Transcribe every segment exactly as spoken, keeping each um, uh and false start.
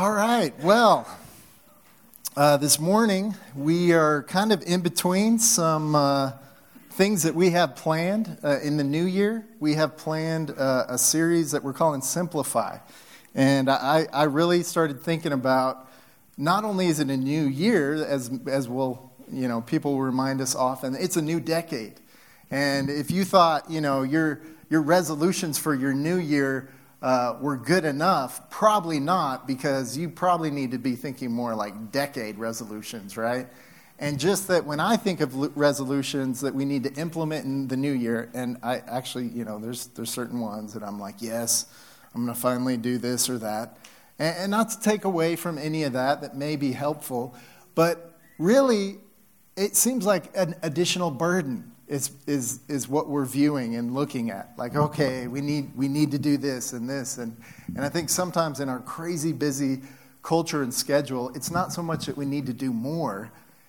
All right, well, uh, this morning we are kind of in between some uh, things that we have planned uh, in the new year. We have planned uh, a series that we're calling Simplify. And I, I really started thinking about, not only is it a new year, as as we'll, you know, people remind us often, it's a new decade. And if you thought, you know, your your resolutions for your new year Uh, were good enough, probably not, because you probably need to be thinking more like decade resolutions, right? And just that when I think of resolutions that we need to implement in the new year, and I actually, you know, there's there's certain ones that I'm like, yes, I'm going to finally do this or that. And, and not to take away from any of that that may be helpful, but really it seems like an additional burden. Is is is what we're viewing and looking at. Like, okay, we need we need to do this and this and and I think sometimes in our crazy busy culture and schedule, it's not so much that we need to do more,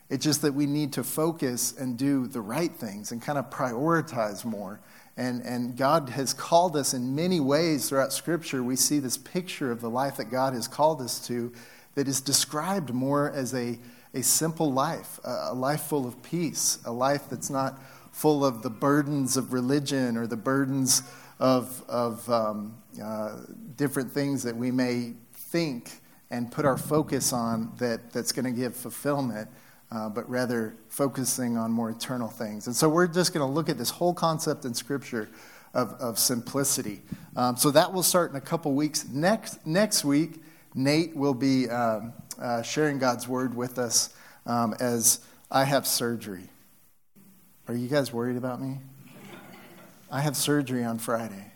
it's just that we need to focus and do the right things and kind of prioritize more. And and God has called us in many ways throughout Scripture. We see this picture of the life that God has called us to, that is described more as a a simple life, a life full of peace, a life that's not full of the burdens of religion or the burdens of, of um, uh, different things that we may think and put our focus on that, that's going to give fulfillment, uh, but rather focusing on more eternal things. And so we're just going to look at this whole concept in Scripture of, of simplicity. Um, so that will start in a couple weeks. Next next week, Nate will be um, uh, sharing God's Word with us um, as I have surgery. Are you guys worried about me? I have surgery on Friday,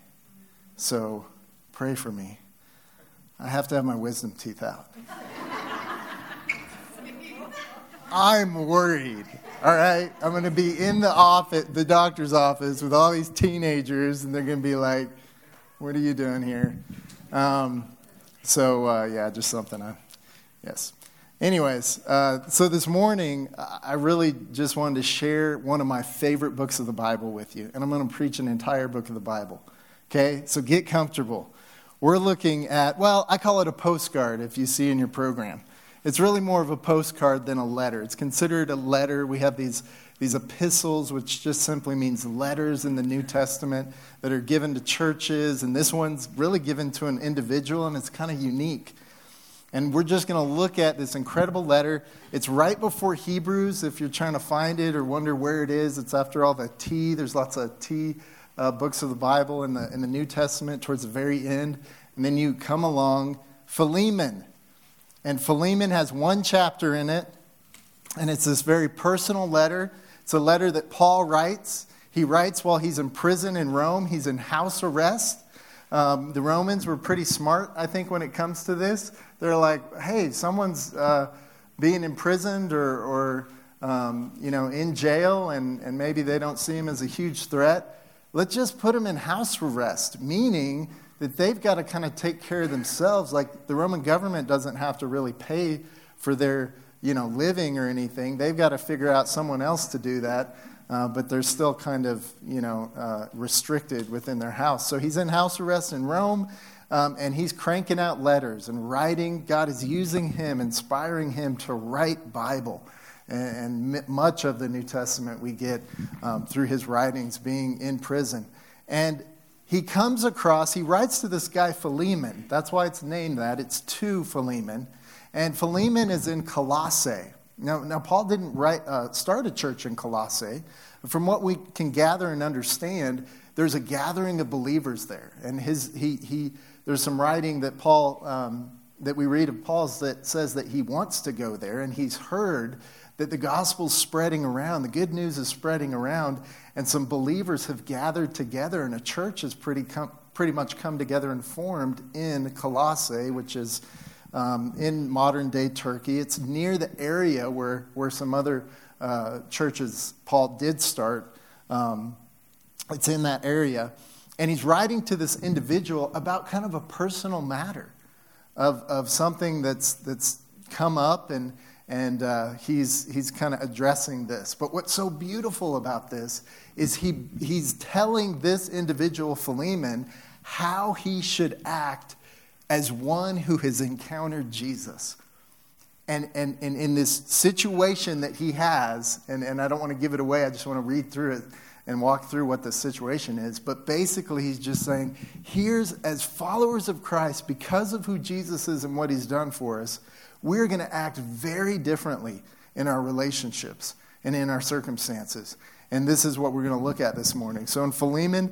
so pray for me. I have to have my wisdom teeth out. I'm worried, all right? I'm going to be in the office, the doctor's office with all these teenagers, and they're going to be like, what are you doing here? Um, so, uh, yeah, just something. I, yes. Anyways, uh, so this morning, I really just wanted to share one of my favorite books of the Bible with you. And I'm going to preach an entire book of the Bible. Okay? So get comfortable. We're looking at, well, I call it a postcard if you see in your program. It's really more of a postcard than a letter. It's considered a letter. We have these, these epistles, which just simply means letters in the New Testament that are given to churches. And this one's really given to an individual, and it's kind of unique. And we're just going to look at this incredible letter. It's right before Hebrews, if you're trying to find it or wonder where it is. It's after all the T. There's lots of T uh, books of the Bible in the in the New Testament towards the very end. And then you come along, Philemon. And Philemon has one chapter in it. And it's this very personal letter. It's a letter that Paul writes. He writes while he's in prison in Rome. He's in house arrest. Um, the Romans were pretty smart, I think, when it comes to this. They're like, hey, someone's uh, being imprisoned or, or um, you know, in jail, and, and maybe they don't see him as a huge threat. Let's just put him in house arrest, meaning that they've got to kind of take care of themselves. Like, the Roman government doesn't have to really pay for their, you know, living or anything. They've got to figure out someone else to do that. Uh, but they're still kind of, you know, uh, restricted within their house. So he's in house arrest in Rome, um, and he's cranking out letters and writing. God is using him, inspiring him to write Bible. And, and much of the New Testament we get um, through his writings being in prison. And he comes across, he writes to this guy Philemon. That's why it's named that. It's to Philemon. And Philemon is in Colossae. Now, now, Paul didn't write, uh, start a church in Colossae. From what we can gather and understand, there's a gathering of believers there, and his he he. There's some writing that Paul um, that we read of Paul's that says that he wants to go there, and he's heard that the gospel's spreading around, the good news is spreading around, and some believers have gathered together, and a church has pretty com- pretty much come together and formed in Colossae, which is. Um, in modern-day Turkey. It's near the area where, where some other uh, churches Paul did start. Um, it's in that area. And he's writing to this individual about kind of a personal matter of, of something that's that's come up, and and uh, he's he's kind of addressing this. But what's so beautiful about this is he he's telling this individual, Philemon, how he should act as one who has encountered Jesus. And, and, and in this situation that he has, and, and I don't want to give it away, I just want to read through it and walk through what the situation is. But basically, he's just saying, here's, as followers of Christ, because of who Jesus is and what he's done for us, we're going to act very differently in our relationships and in our circumstances. And this is what we're going to look at this morning. So in Philemon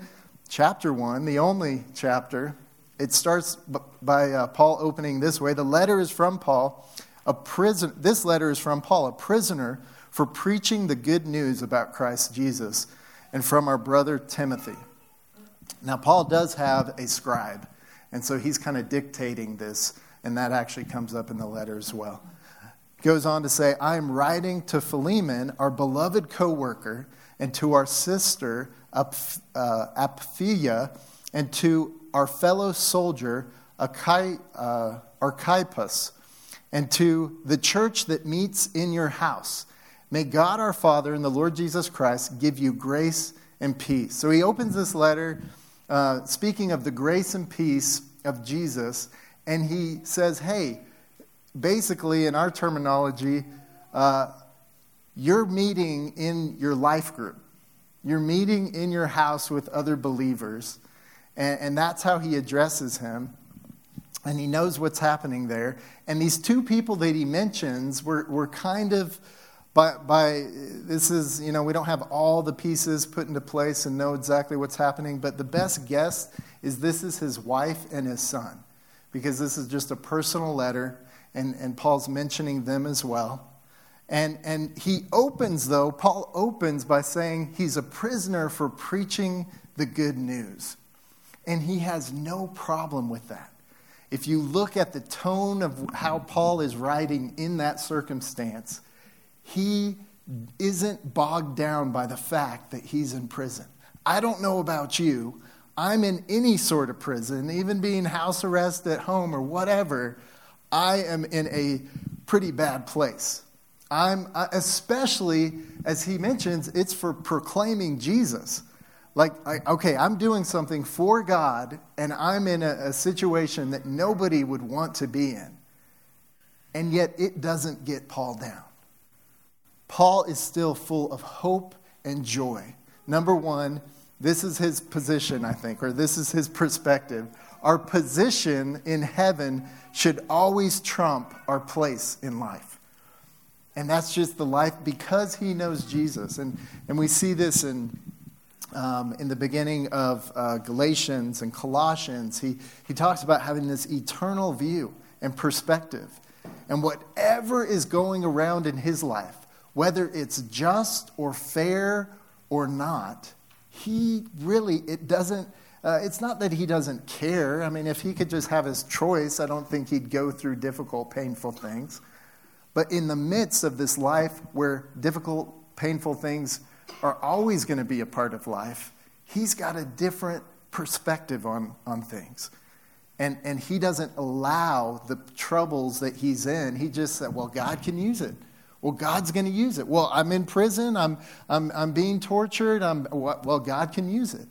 chapter one, the only chapter, it starts by uh, Paul opening this way. The letter is from Paul, a prison. This letter is from Paul, a prisoner for preaching the good news about Christ Jesus, and from our brother Timothy. Now, Paul does have a scribe, and so he's kind of dictating this, and that actually comes up in the letter as well. Goes on to say, I am writing to Philemon, our beloved co-worker, and to our sister Apthia, and to our fellow soldier Archippus, and to the church that meets in your house. May God our Father and the Lord Jesus Christ give you grace and peace. So he opens this letter uh, speaking of the grace and peace of Jesus, and he says, hey, basically in our terminology, uh, you're meeting in your life group. You're meeting in your house with other believers, and, and that's how he addresses him. And he knows what's happening there. And these two people that he mentions were, were kind of... By, by this is, you know, we don't have all the pieces put into place and know exactly what's happening, but the best guess is this is his wife and his son, because this is just a personal letter, and, and Paul's mentioning them as well. And, and he opens, though, Paul opens by saying he's a prisoner for preaching the good news, and he has no problem with that. If you look at the tone of how Paul is writing in that circumstance, he isn't bogged down by the fact that he's in prison. I don't know about you. I'm in any sort of prison, even being house arrest at home or whatever. I am in a pretty bad place. I'm especially, as he mentions, it's for proclaiming Jesus. Like, I, okay, I'm doing something for God, and I'm in a, a situation that nobody would want to be in. And yet it doesn't get Paul down. Paul is still full of hope and joy. Number one, this is his position, I think, or this is his perspective. Our position in heaven should always trump our place in life. And that's just the life, because he knows Jesus. And, and we see this in, um, in the beginning of uh, Galatians and Colossians. He, he talks about having this eternal view and perspective. And whatever is going around in his life, whether it's just or fair or not, he really, it doesn't, uh, it's not that he doesn't care. I mean, if he could just have his choice, I don't think he'd go through difficult, painful things. But in the midst of this life where difficult, painful things are always going to be a part of life, he's got a different perspective on, on things. And, and he doesn't allow the troubles that he's in. He just said, well, God can use it. Well, God's going to use it. Well, I'm in prison. I'm I'm I'm being tortured. I'm well. God can use it,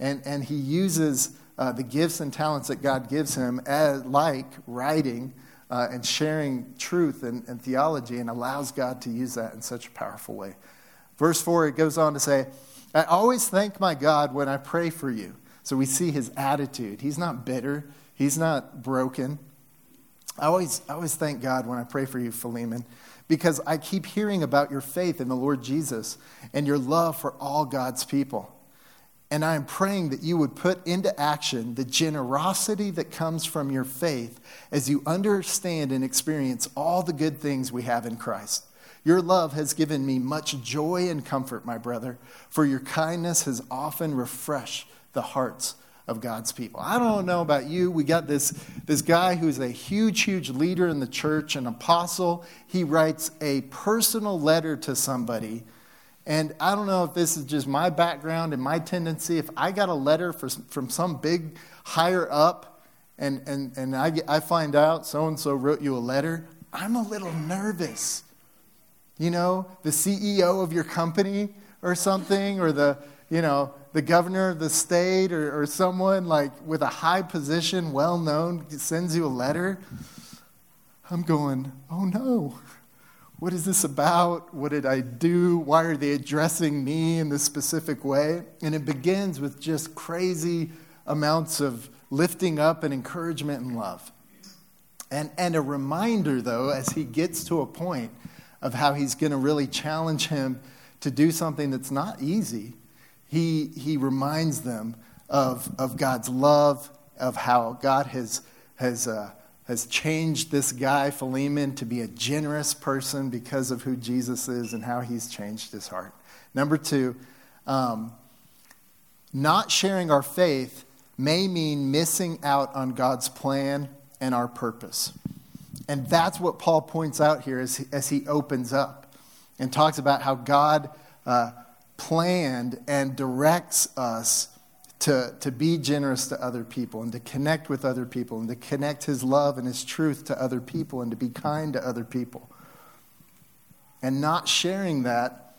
and and He uses uh, the gifts and talents that God gives him, as, like writing uh, and sharing truth and, and theology, and allows God to use that in such a powerful way. Verse four, it goes on to say, "I always thank my God when I pray for you." So we see his attitude. He's not bitter. He's not broken. I always I always thank God when I pray for you, Philemon, because I keep hearing about your faith in the Lord Jesus and your love for all God's people. And I am praying that you would put into action the generosity that comes from your faith as you understand and experience all the good things we have in Christ. Your love has given me much joy and comfort, my brother, for your kindness has often refreshed the hearts of God's people. I don't know about you. We got this, this guy who's a huge, huge leader in the church, an apostle. He writes a personal letter to somebody. And I don't know if this is just my background and my tendency. If I got a letter for, from some big higher up and, and, and I, get, I find out so-and-so wrote you a letter, I'm a little nervous. You know, the C E O of your company or something, or the, you know, the governor of the state or, or someone like with a high position, well known, sends you a letter, I'm going, oh no, what is this about? What did I do? Why are they addressing me in this specific way? And it begins with just crazy amounts of lifting up and encouragement and love. And, and a reminder, though, as he gets to a point of how he's going to really challenge him to do something that's not easy, he he reminds them of of God's love, of how God has has uh, has changed this guy, Philemon, to be a generous person because of who Jesus is and how he's changed his heart. Number two, um, not sharing our faith may mean missing out on God's plan and our purpose. And that's what Paul points out here as he, as he opens up and talks about how God uh, planned and directs us to, to be generous to other people and to connect with other people and to connect his love and his truth to other people and to be kind to other people. And not sharing that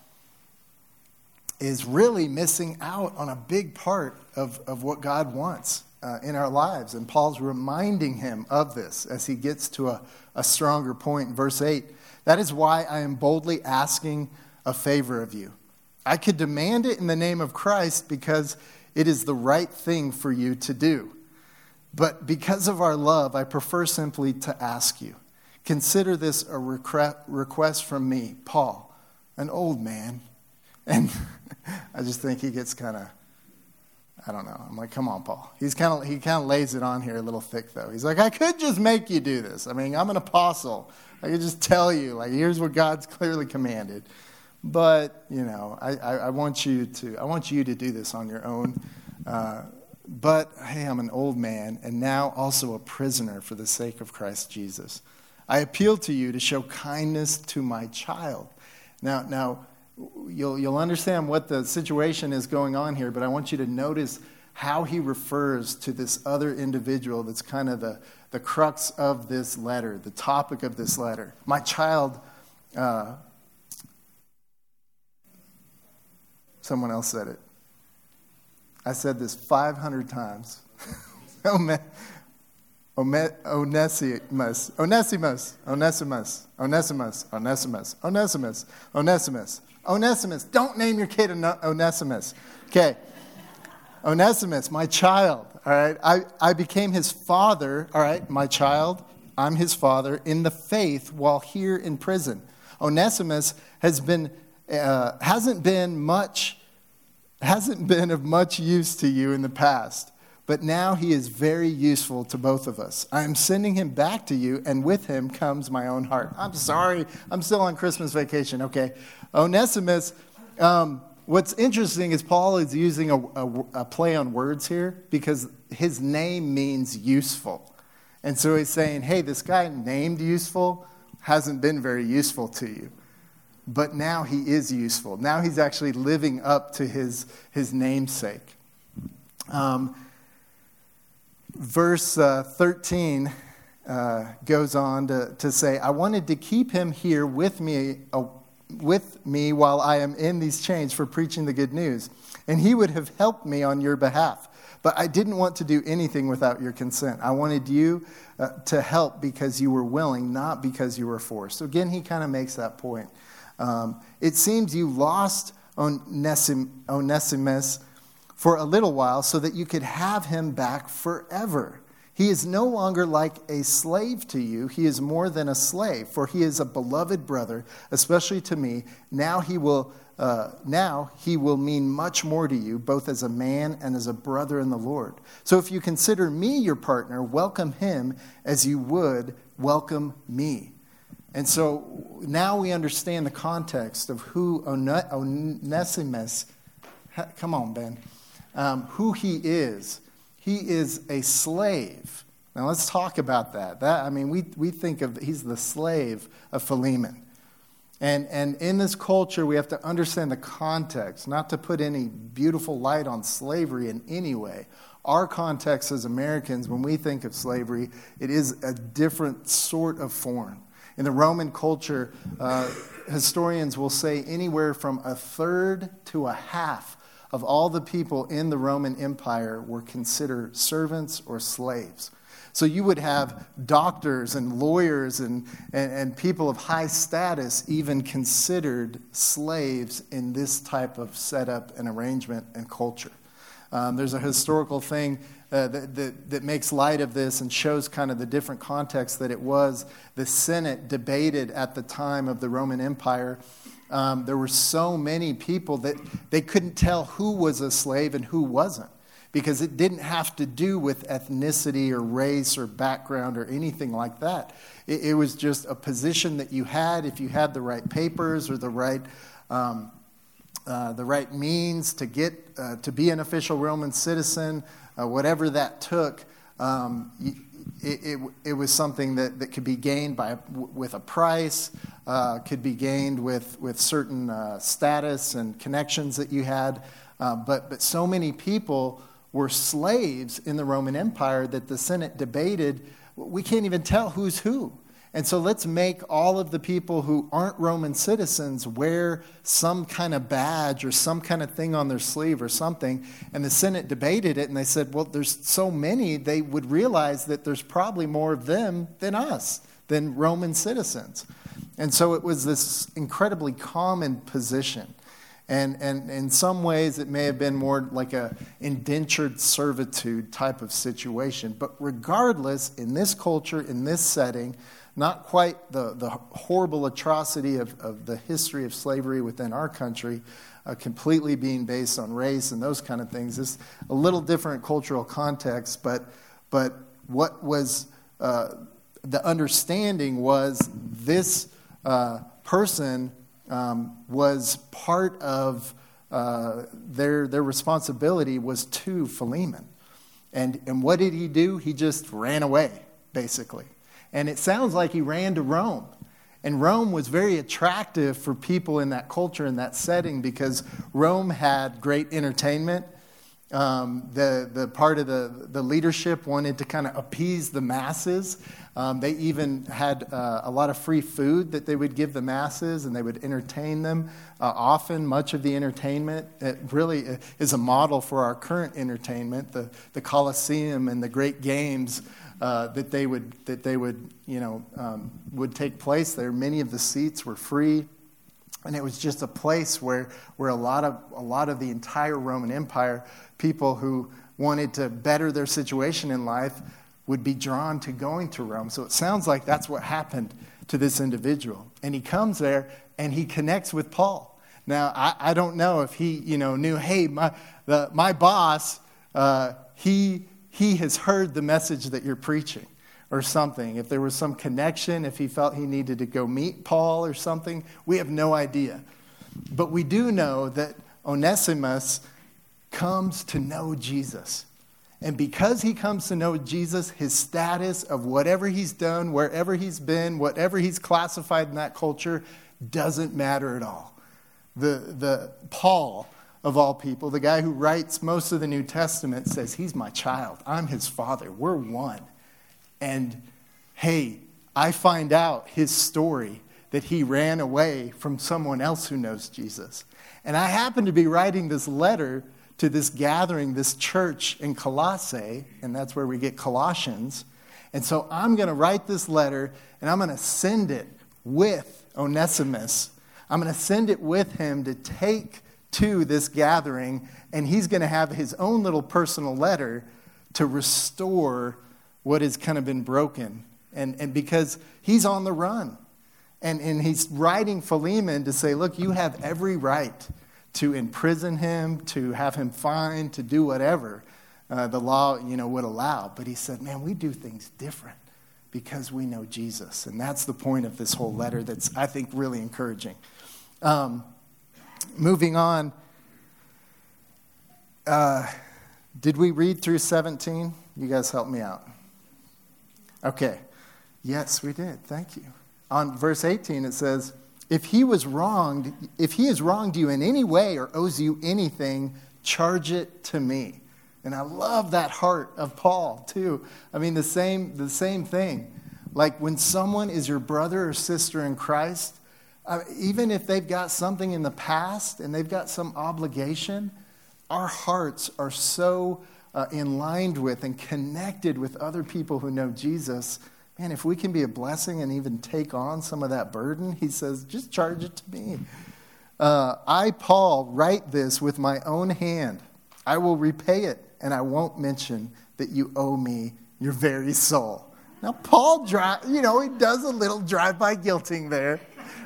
is really missing out on a big part of, of what God wants uh, in our lives. And Paul's reminding him of this as he gets to a, a stronger point in verse eight. That is why I am boldly asking a favor of you. I could demand it in the name of Christ because it is the right thing for you to do. But because of our love, I prefer simply to ask you. Consider this a request from me, Paul, an old man. And I just think he gets kind of, I don't know. I'm like, come on, Paul. He's kind of he kind of lays it on here a little thick, though. He's like, I could just make you do this. I mean, I'm an apostle. I could just tell you, like, here's what God's clearly commanded. But, you know, I, I, I want you to I want you to do this on your own. Uh, but, hey, I'm an old man and now also a prisoner for the sake of Christ Jesus. I appeal to you to show kindness to my child. Now, now you'll you'll understand what the situation is going on here, but I want you to notice how he refers to this other individual that's kind of the, the crux of this letter, the topic of this letter. My child... Uh, Someone else said it. I said this five hundred times. Onesimus, Onesimus, Onesimus, Onesimus, Onesimus, Onesimus, Onesimus, Onesimus. Don't name your kid Onesimus. Okay. Onesimus, my child, all right? I, I became his father, all right? My child, I'm his father in the faith while here in prison. Onesimus has been... Uh, hasn't been much, hasn't been of much use to you in the past, but now he is very useful to both of us. I am sending him back to you, and with him comes my own heart. I'm sorry, I'm still on Christmas vacation. Okay, Onesimus. Um, what's interesting is Paul is using a, a, a play on words here because his name means useful, and so he's saying, "Hey, this guy named useful hasn't been very useful to you." But now he is useful. Now he's actually living up to his, his namesake. Um, verse uh, thirteen uh, goes on to, to say, I wanted to keep him here with me uh, with me while I am in these chains for preaching the good news. And he would have helped me on your behalf. But I didn't want to do anything without your consent. I wanted you uh, to help because you were willing, not because you were forced. So again, he kind of makes that point. Um, it seems you lost Onesim, Onesimus for a little while so that you could have him back forever. He is no longer like a slave to you. He is more than a slave, for he is a beloved brother, especially to me. Now he will uh, now he will mean much more to you, both as a man and as a brother in the Lord. So if you consider me your partner, welcome him as you would welcome me. And so now we understand the context of who Onesimus, come on, Ben, um, who he is. He is a slave. Now let's talk about that. That I mean, we, we think of, he's the slave of Philemon. And, and in this culture, we have to understand the context, not to put any beautiful light on slavery in any way. Our context as Americans, when we think of slavery, it is a different sort of form. In the Roman culture, uh, historians will say anywhere from a third to a half of all the people in the Roman Empire were considered servants or slaves. So you would have doctors and lawyers and, and, and people of high status even considered slaves in this type of setup and arrangement and culture. Um, there's a historical thing uh, that, that, that makes light of this and shows kind of the different context that it was. The Senate debated at the time of the Roman Empire. Um, there were so many people that they couldn't tell who was a slave and who wasn't, because it didn't have to do with ethnicity or race or background or anything like that. It, it was just a position that you had if you had the right papers or the right um, uh, the right means to get uh, to be an official Roman citizen, uh, whatever that took. Um, it, it it was something that, that could be gained by with a price, uh, could be gained with with certain uh, status and connections that you had. Uh, but but so many people were slaves in the Roman Empire that the Senate debated, we can't even tell who's who. And so let's make all of the people who aren't Roman citizens wear some kind of badge or some kind of thing on their sleeve or something. And the Senate debated it, and they said, well, there's so many, they would realize that there's probably more of them than us, than Roman citizens. And so it was this incredibly common position. And, and in some ways, it may have been more like a indentured servitude type of situation. But regardless, in this culture, in this setting, not quite the, the horrible atrocity of, of the history of slavery within our country, uh, completely being based on race and those kind of things. It's a little different cultural context, but but what was uh, the understanding was this uh, person... Um, was part of uh, their their responsibility was to Philemon. And and what did he do? He just ran away, basically. And it sounds like he ran to Rome. And Rome was very attractive for people in that culture, in that setting, because Rome had great entertainment. Um, the, the part of the, the leadership wanted to kind of appease the masses. Um, they even had uh, a lot of free food that they would give the masses, and they would entertain them. Uh, often, much of the entertainment, it really is a model for our current entertainment, the, the Colosseum and the great games uh, that they would, that they would, you know, um, would take place there. Many of the seats were free. And it was just a place where, where a lot of a lot of the entire Roman Empire, people who wanted to better their situation in life, would be drawn to going to Rome. So it sounds like that's what happened to this individual. And he comes there and he connects with Paul. Now I, I don't know if he you know knew, hey, my the my boss uh, he he has heard the message that you're preaching, or something, if there was some connection, if he felt he needed to go meet Paul or something. We have no idea. But we do know that Onesimus comes to know Jesus. And because he comes to know Jesus, his status of whatever he's done, wherever he's been, whatever he's classified in that culture, doesn't matter at all. The, the Paul, of all people, the guy who writes most of the New Testament, says, he's my child. I'm his father. We're one. And, hey, I find out his story that he ran away from someone else who knows Jesus. And I happen to be writing this letter to this gathering, this church in Colossae, and that's where we get Colossians. And so I'm going to write this letter, and I'm going to send it with Onesimus. I'm going to send it with him to take to this gathering, and he's going to have his own little personal letter to restore what has kind of been broken. And, and because he's on the run. And, and he's writing Philemon to say, look, you have every right to imprison him, to have him fined, to do whatever uh, the law you know would allow. But he said, man, we do things different because we know Jesus. And that's the point of this whole letter that's, I think, really encouraging. Um, moving on. Uh, did we read through seventeen? You guys help me out. Okay, yes, we did. Thank you. On verse eighteen, it says, if he was wronged, if he has wronged you in any way or owes you anything, charge it to me. And I love that heart of Paul, too. I mean, the same, the same thing. Like when someone is your brother or sister in Christ, uh, even if they've got something in the past and they've got some obligation, our hearts are so uh, in line with and connected with other people who know Jesus, man, if we can be a blessing and even take on some of that burden, he says, just charge it to me. Uh, I, Paul, write this with my own hand. I will repay it, and I won't mention that you owe me your very soul. Now, Paul, drive, you know, he does a little drive-by guilting there.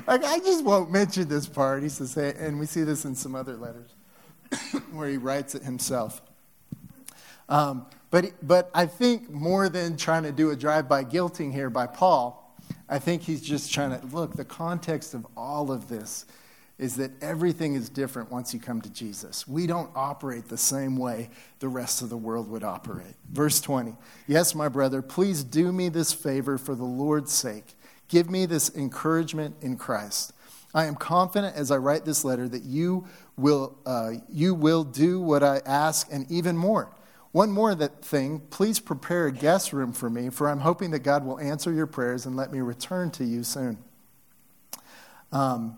Like, I just won't mention this part. He says, hey, and we see this in some other letters where he writes it himself. Um, but, but I think more than trying to do a drive-by guilting here by Paul, I think he's just trying to, look, the context of all of this is that everything is different once you come to Jesus. We don't operate the same way the rest of the world would operate. Verse twenty, yes, my brother, please do me this favor for the Lord's sake. Give me this encouragement in Christ. I am confident as I write this letter that you will uh, you will do what I ask and even more. One more that thing, please prepare a guest room for me, for I'm hoping that God will answer your prayers and let me return to you soon. Um.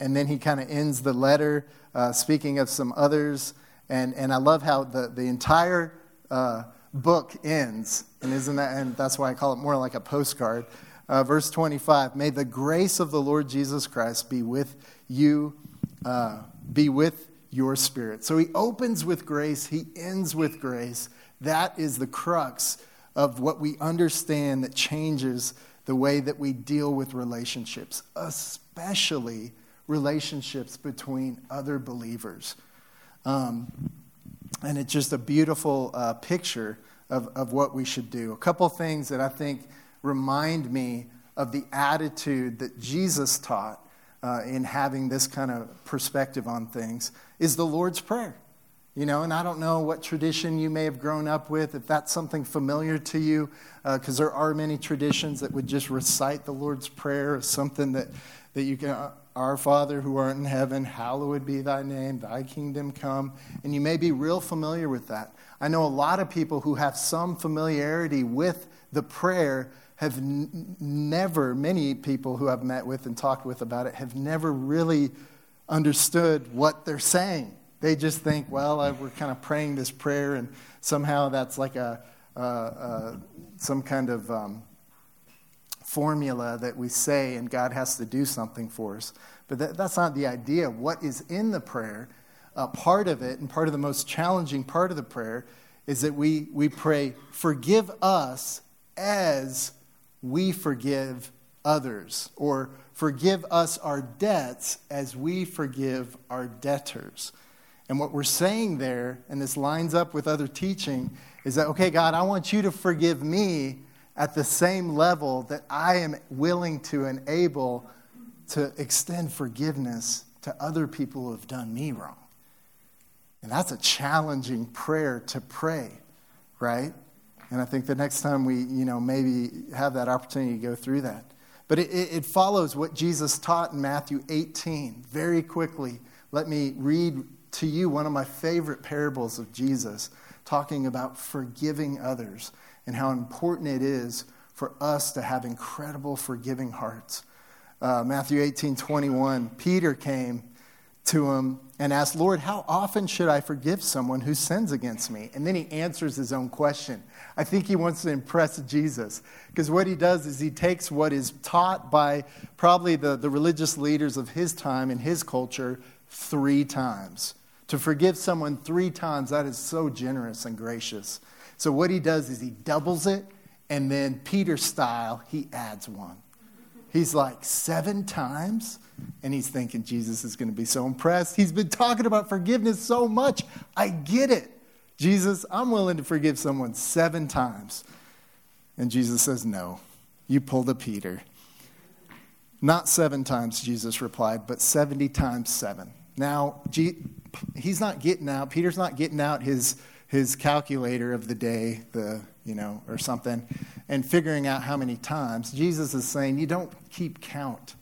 And then he kind of ends the letter uh, speaking of some others. And, and I love how the, the entire uh, book ends. And isn't that, and that's why I call it more like a postcard. Uh, verse twenty-five, may the grace of the Lord Jesus Christ be with you, uh, be with your spirit. So he opens with grace. He ends with grace. That is the crux of what we understand that changes the way that we deal with relationships, especially relationships between other believers. Um, and it's just a beautiful uh, picture of, of what we should do. A couple things that I think remind me of the attitude that Jesus taught uh, in having this kind of perspective on things is the Lord's Prayer. You know, and I don't know what tradition you may have grown up with, if that's something familiar to you, because uh, there are many traditions that would just recite the Lord's Prayer as something that, that you can... Uh, Our Father who art in heaven, hallowed be thy name, thy kingdom come. And you may be real familiar with that. I know a lot of people who have some familiarity with the prayer have n- never, many people who I've met with and talked with about it, have never really understood what they're saying. They just think, well, I, we're kind of praying this prayer, and somehow that's like a uh, uh, some kind of... Um, formula that we say, and God has to do something for us. But that, that's not the idea. What is in the prayer, uh, part of it, and part of the most challenging part of the prayer, is that we, we pray, forgive us as we forgive others, or forgive us our debts as we forgive our debtors. And what we're saying there, and this lines up with other teaching, is that, okay, God, I want you to forgive me at the same level that I am willing to and able to extend forgiveness to other people who have done me wrong. And that's a challenging prayer to pray, right? And I think the next time we, you know, maybe have that opportunity to go through that. But it, it follows what Jesus taught in Matthew eighteen. Very quickly, let me read to you one of my favorite parables of Jesus, talking about forgiving others, and how important it is for us to have incredible forgiving hearts. Uh, Matthew eighteen twenty-one, Peter came to him and asked, Lord, how often should I forgive someone who sins against me? And then he answers his own question. I think he wants to impress Jesus, because what he does is he takes what is taught by probably the, the religious leaders of his time and his culture three times. To forgive someone three times, that is so generous and gracious. So what he does is he doubles it, and then Peter style, he adds one. He's like, seven times? And he's thinking Jesus is going to be so impressed. He's been talking about forgiveness so much. I get it. Jesus, I'm willing to forgive someone seven times. And Jesus says, no, you pulled a Peter. Not seven times, Jesus replied, but seventy times seven. Now, he's not getting out. Peter's not getting out his... his calculator of the day, the, you know, or something, and figuring out how many times. Jesus is saying, you don't keep count.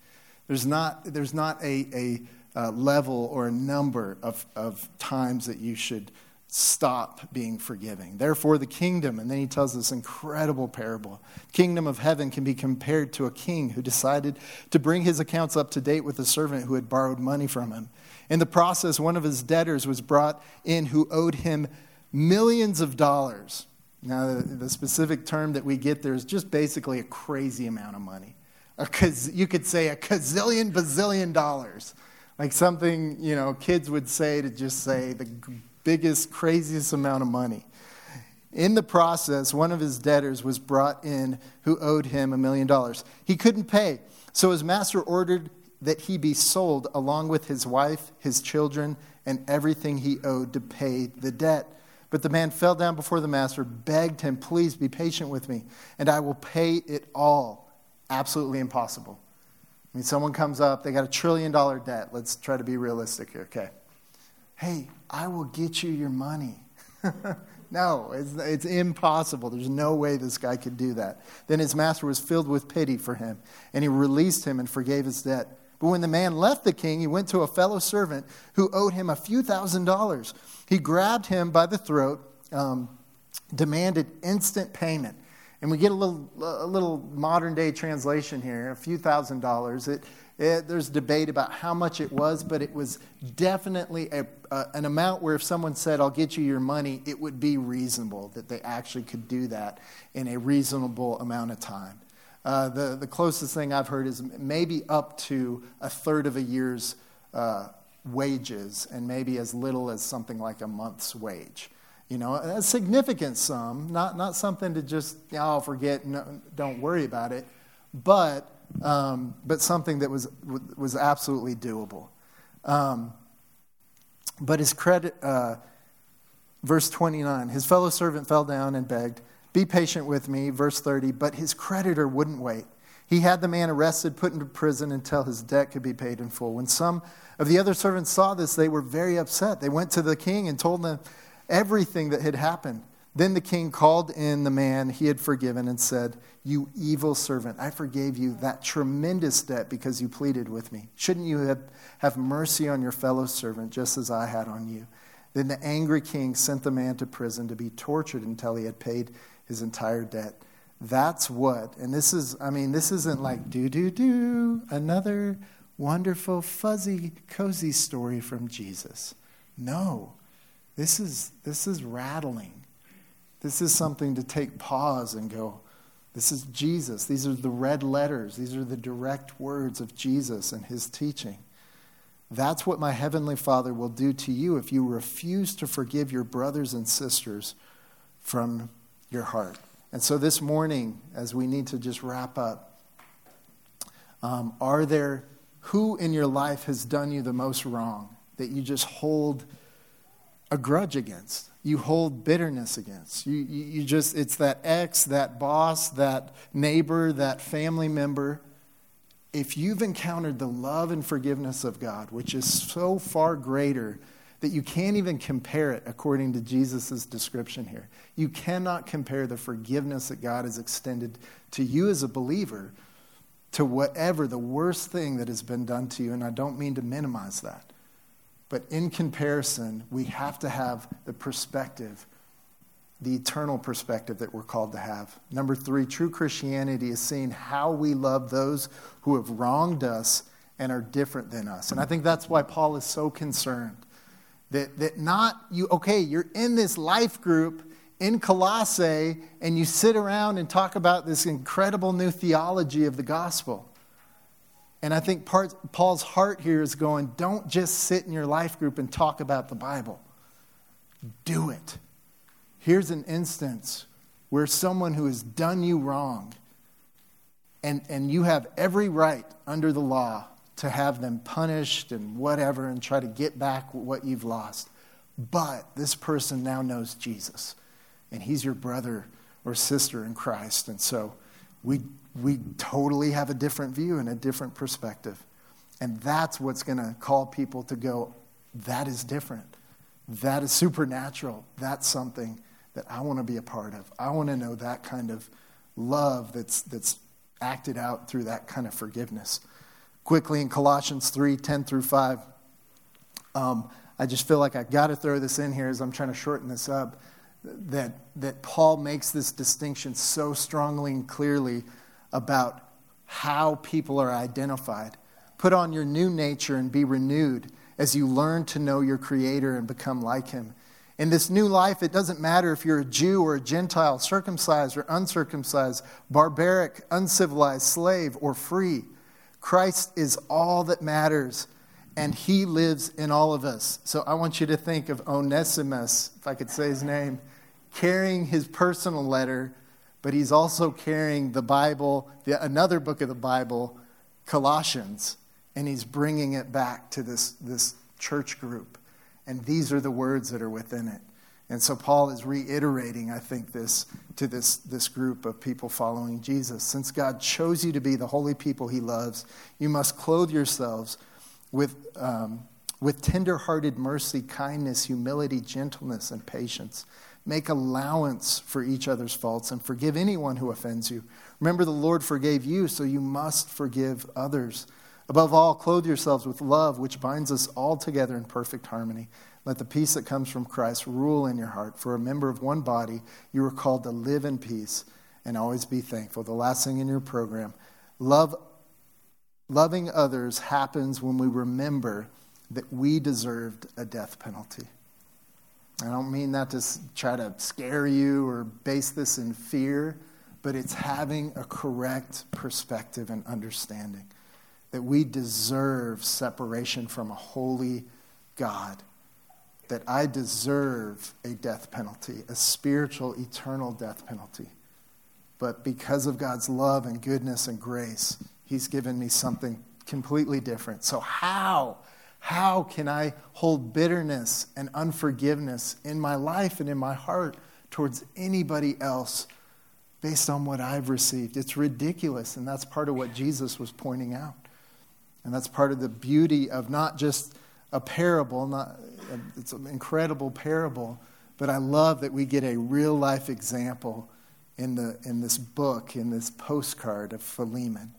There's not there's not a, a, a level or a number of, of times that you should stop being forgiving. Therefore, the kingdom, and then he tells this incredible parable, the kingdom of heaven can be compared to a king who decided to bring his accounts up to date with a servant who had borrowed money from him. In the process, one of his debtors was brought in who owed him millions of dollars. Now, the, the specific term that we get there is just basically a crazy amount of money. A cause, you could say a gazillion, bazillion dollars. Like something, you know, kids would say to just say the biggest, craziest amount of money. In the process, one of his debtors was brought in who owed him a million dollars. He couldn't pay, so his master ordered that he be sold along with his wife, his children, and everything he owed to pay the debt. But the man fell down before the master, begged him, "Please be patient with me, and I will pay it all." Absolutely impossible. I mean, someone comes up, they got a trillion dollar debt. Let's try to be realistic here, okay? Hey, I will get you your money. No, it's, it's impossible. There's no way this guy could do that. Then his master was filled with pity for him, and he released him and forgave his debt. But when the man left the king, he went to a fellow servant who owed him a few thousand dollars. He grabbed him by the throat, um, demanded instant payment. And we get a little a little modern-day translation here, a few thousand dollars. It, it, there's debate about how much it was, but it was definitely a, a, an amount where if someone said, "I'll get you your money," it would be reasonable that they actually could do that in a reasonable amount of time. Uh, the, the closest thing I've heard is maybe up to a third of a year's uh, wages, and maybe as little as something like a month's wage. You know, a significant sum, not not something to just, oh, forget, no, don't worry about it, but um, but something that was was absolutely doable. Um, but his credit, uh, verse twenty-nine, his fellow servant fell down and begged, "Be patient with me," verse thirty, but his creditor wouldn't wait. He had the man arrested, put into prison until his debt could be paid in full. When some of the other servants saw this, they were very upset. They went to the king and told him everything that had happened. Then the king called in the man he had forgiven and said, "You evil servant, I forgave you that tremendous debt because you pleaded with me. Shouldn't you have, have mercy on your fellow servant just as I had on you?" Then the angry king sent the man to prison to be tortured until he had paid his entire debt. That's what, and this is, I mean, this isn't like do, do, do, another wonderful, fuzzy, cozy story from Jesus. No, this is, this is rattling. This is something to take pause and go, this is Jesus. These are the red letters. These are the direct words of Jesus and his teaching. That's what my heavenly Father will do to you if you refuse to forgive your brothers and sisters from your heart. And so this morning, as we need to just wrap up, um, are there, who in your life has done you the most wrong that you just hold a grudge against? You hold bitterness against? You, you, you just, it's that ex, that boss, that neighbor, that family member. If you've encountered the love and forgiveness of God, which is so far greater that you can't even compare it according to Jesus' description here. You cannot compare the forgiveness that God has extended to you as a believer to whatever the worst thing that has been done to you, and I don't mean to minimize that. But in comparison, we have to have the perspective, the eternal perspective that we're called to have. Number three, true Christianity is seeing how we love those who have wronged us and are different than us. And I think that's why Paul is so concerned. That that not you, okay, you're in this life group in Colossae and you sit around and talk about this incredible new theology of the gospel. And I think part, Paul's heart here is going, don't just sit in your life group and talk about the Bible. Do it. Here's an instance where someone who has done you wrong and, and you have every right under the law to have them punished and whatever and try to get back what you've lost. But this person now knows Jesus, and he's your brother or sister in Christ. And so we we totally have a different view and a different perspective. And that's what's going to call people to go, that is different. That is supernatural. That's something that I want to be a part of. I want to know that kind of love that's that's acted out through that kind of forgiveness. Quickly in Colossians three, ten through five, um, I just feel like I got to throw this in here as I'm trying to shorten this up, that that Paul makes this distinction so strongly and clearly about how people are identified. Put on your new nature and be renewed as you learn to know your Creator and become like Him. In this new life, it doesn't matter if you're a Jew or a Gentile, circumcised or uncircumcised, barbaric, uncivilized, slave, or free. Christ is all that matters, and He lives in all of us. So I want you to think of Onesimus, if I could say his name, carrying his personal letter, but he's also carrying the Bible, the, another book of the Bible, Colossians, and he's bringing it back to this, this church group. And these are the words that are within it. And so Paul is reiterating, I think, this to this, this group of people following Jesus. Since God chose you to be the holy people He loves, you must clothe yourselves with um, with tender-hearted mercy, kindness, humility, gentleness, and patience. Make allowance for each other's faults and forgive anyone who offends you. Remember, the Lord forgave you, so you must forgive others. Above all, clothe yourselves with love, which binds us all together in perfect harmony. Let the peace that comes from Christ rule in your heart. For a member of one body, you are called to live in peace and always be thankful. The last thing in your program, love, loving others happens when we remember that we deserved a death penalty. I don't mean that to try to scare you or base this in fear, but it's having a correct perspective and understanding that we deserve separation from a holy God, that I deserve a death penalty, a spiritual, eternal death penalty. But because of God's love and goodness and grace, He's given me something completely different. So how, how can I hold bitterness and unforgiveness in my life and in my heart towards anybody else based on what I've received? It's ridiculous, and that's part of what Jesus was pointing out. And that's part of the beauty of not just a parable, not it's an incredible parable, but I love that we get a real life example in the in this book, in this postcard of Philemon.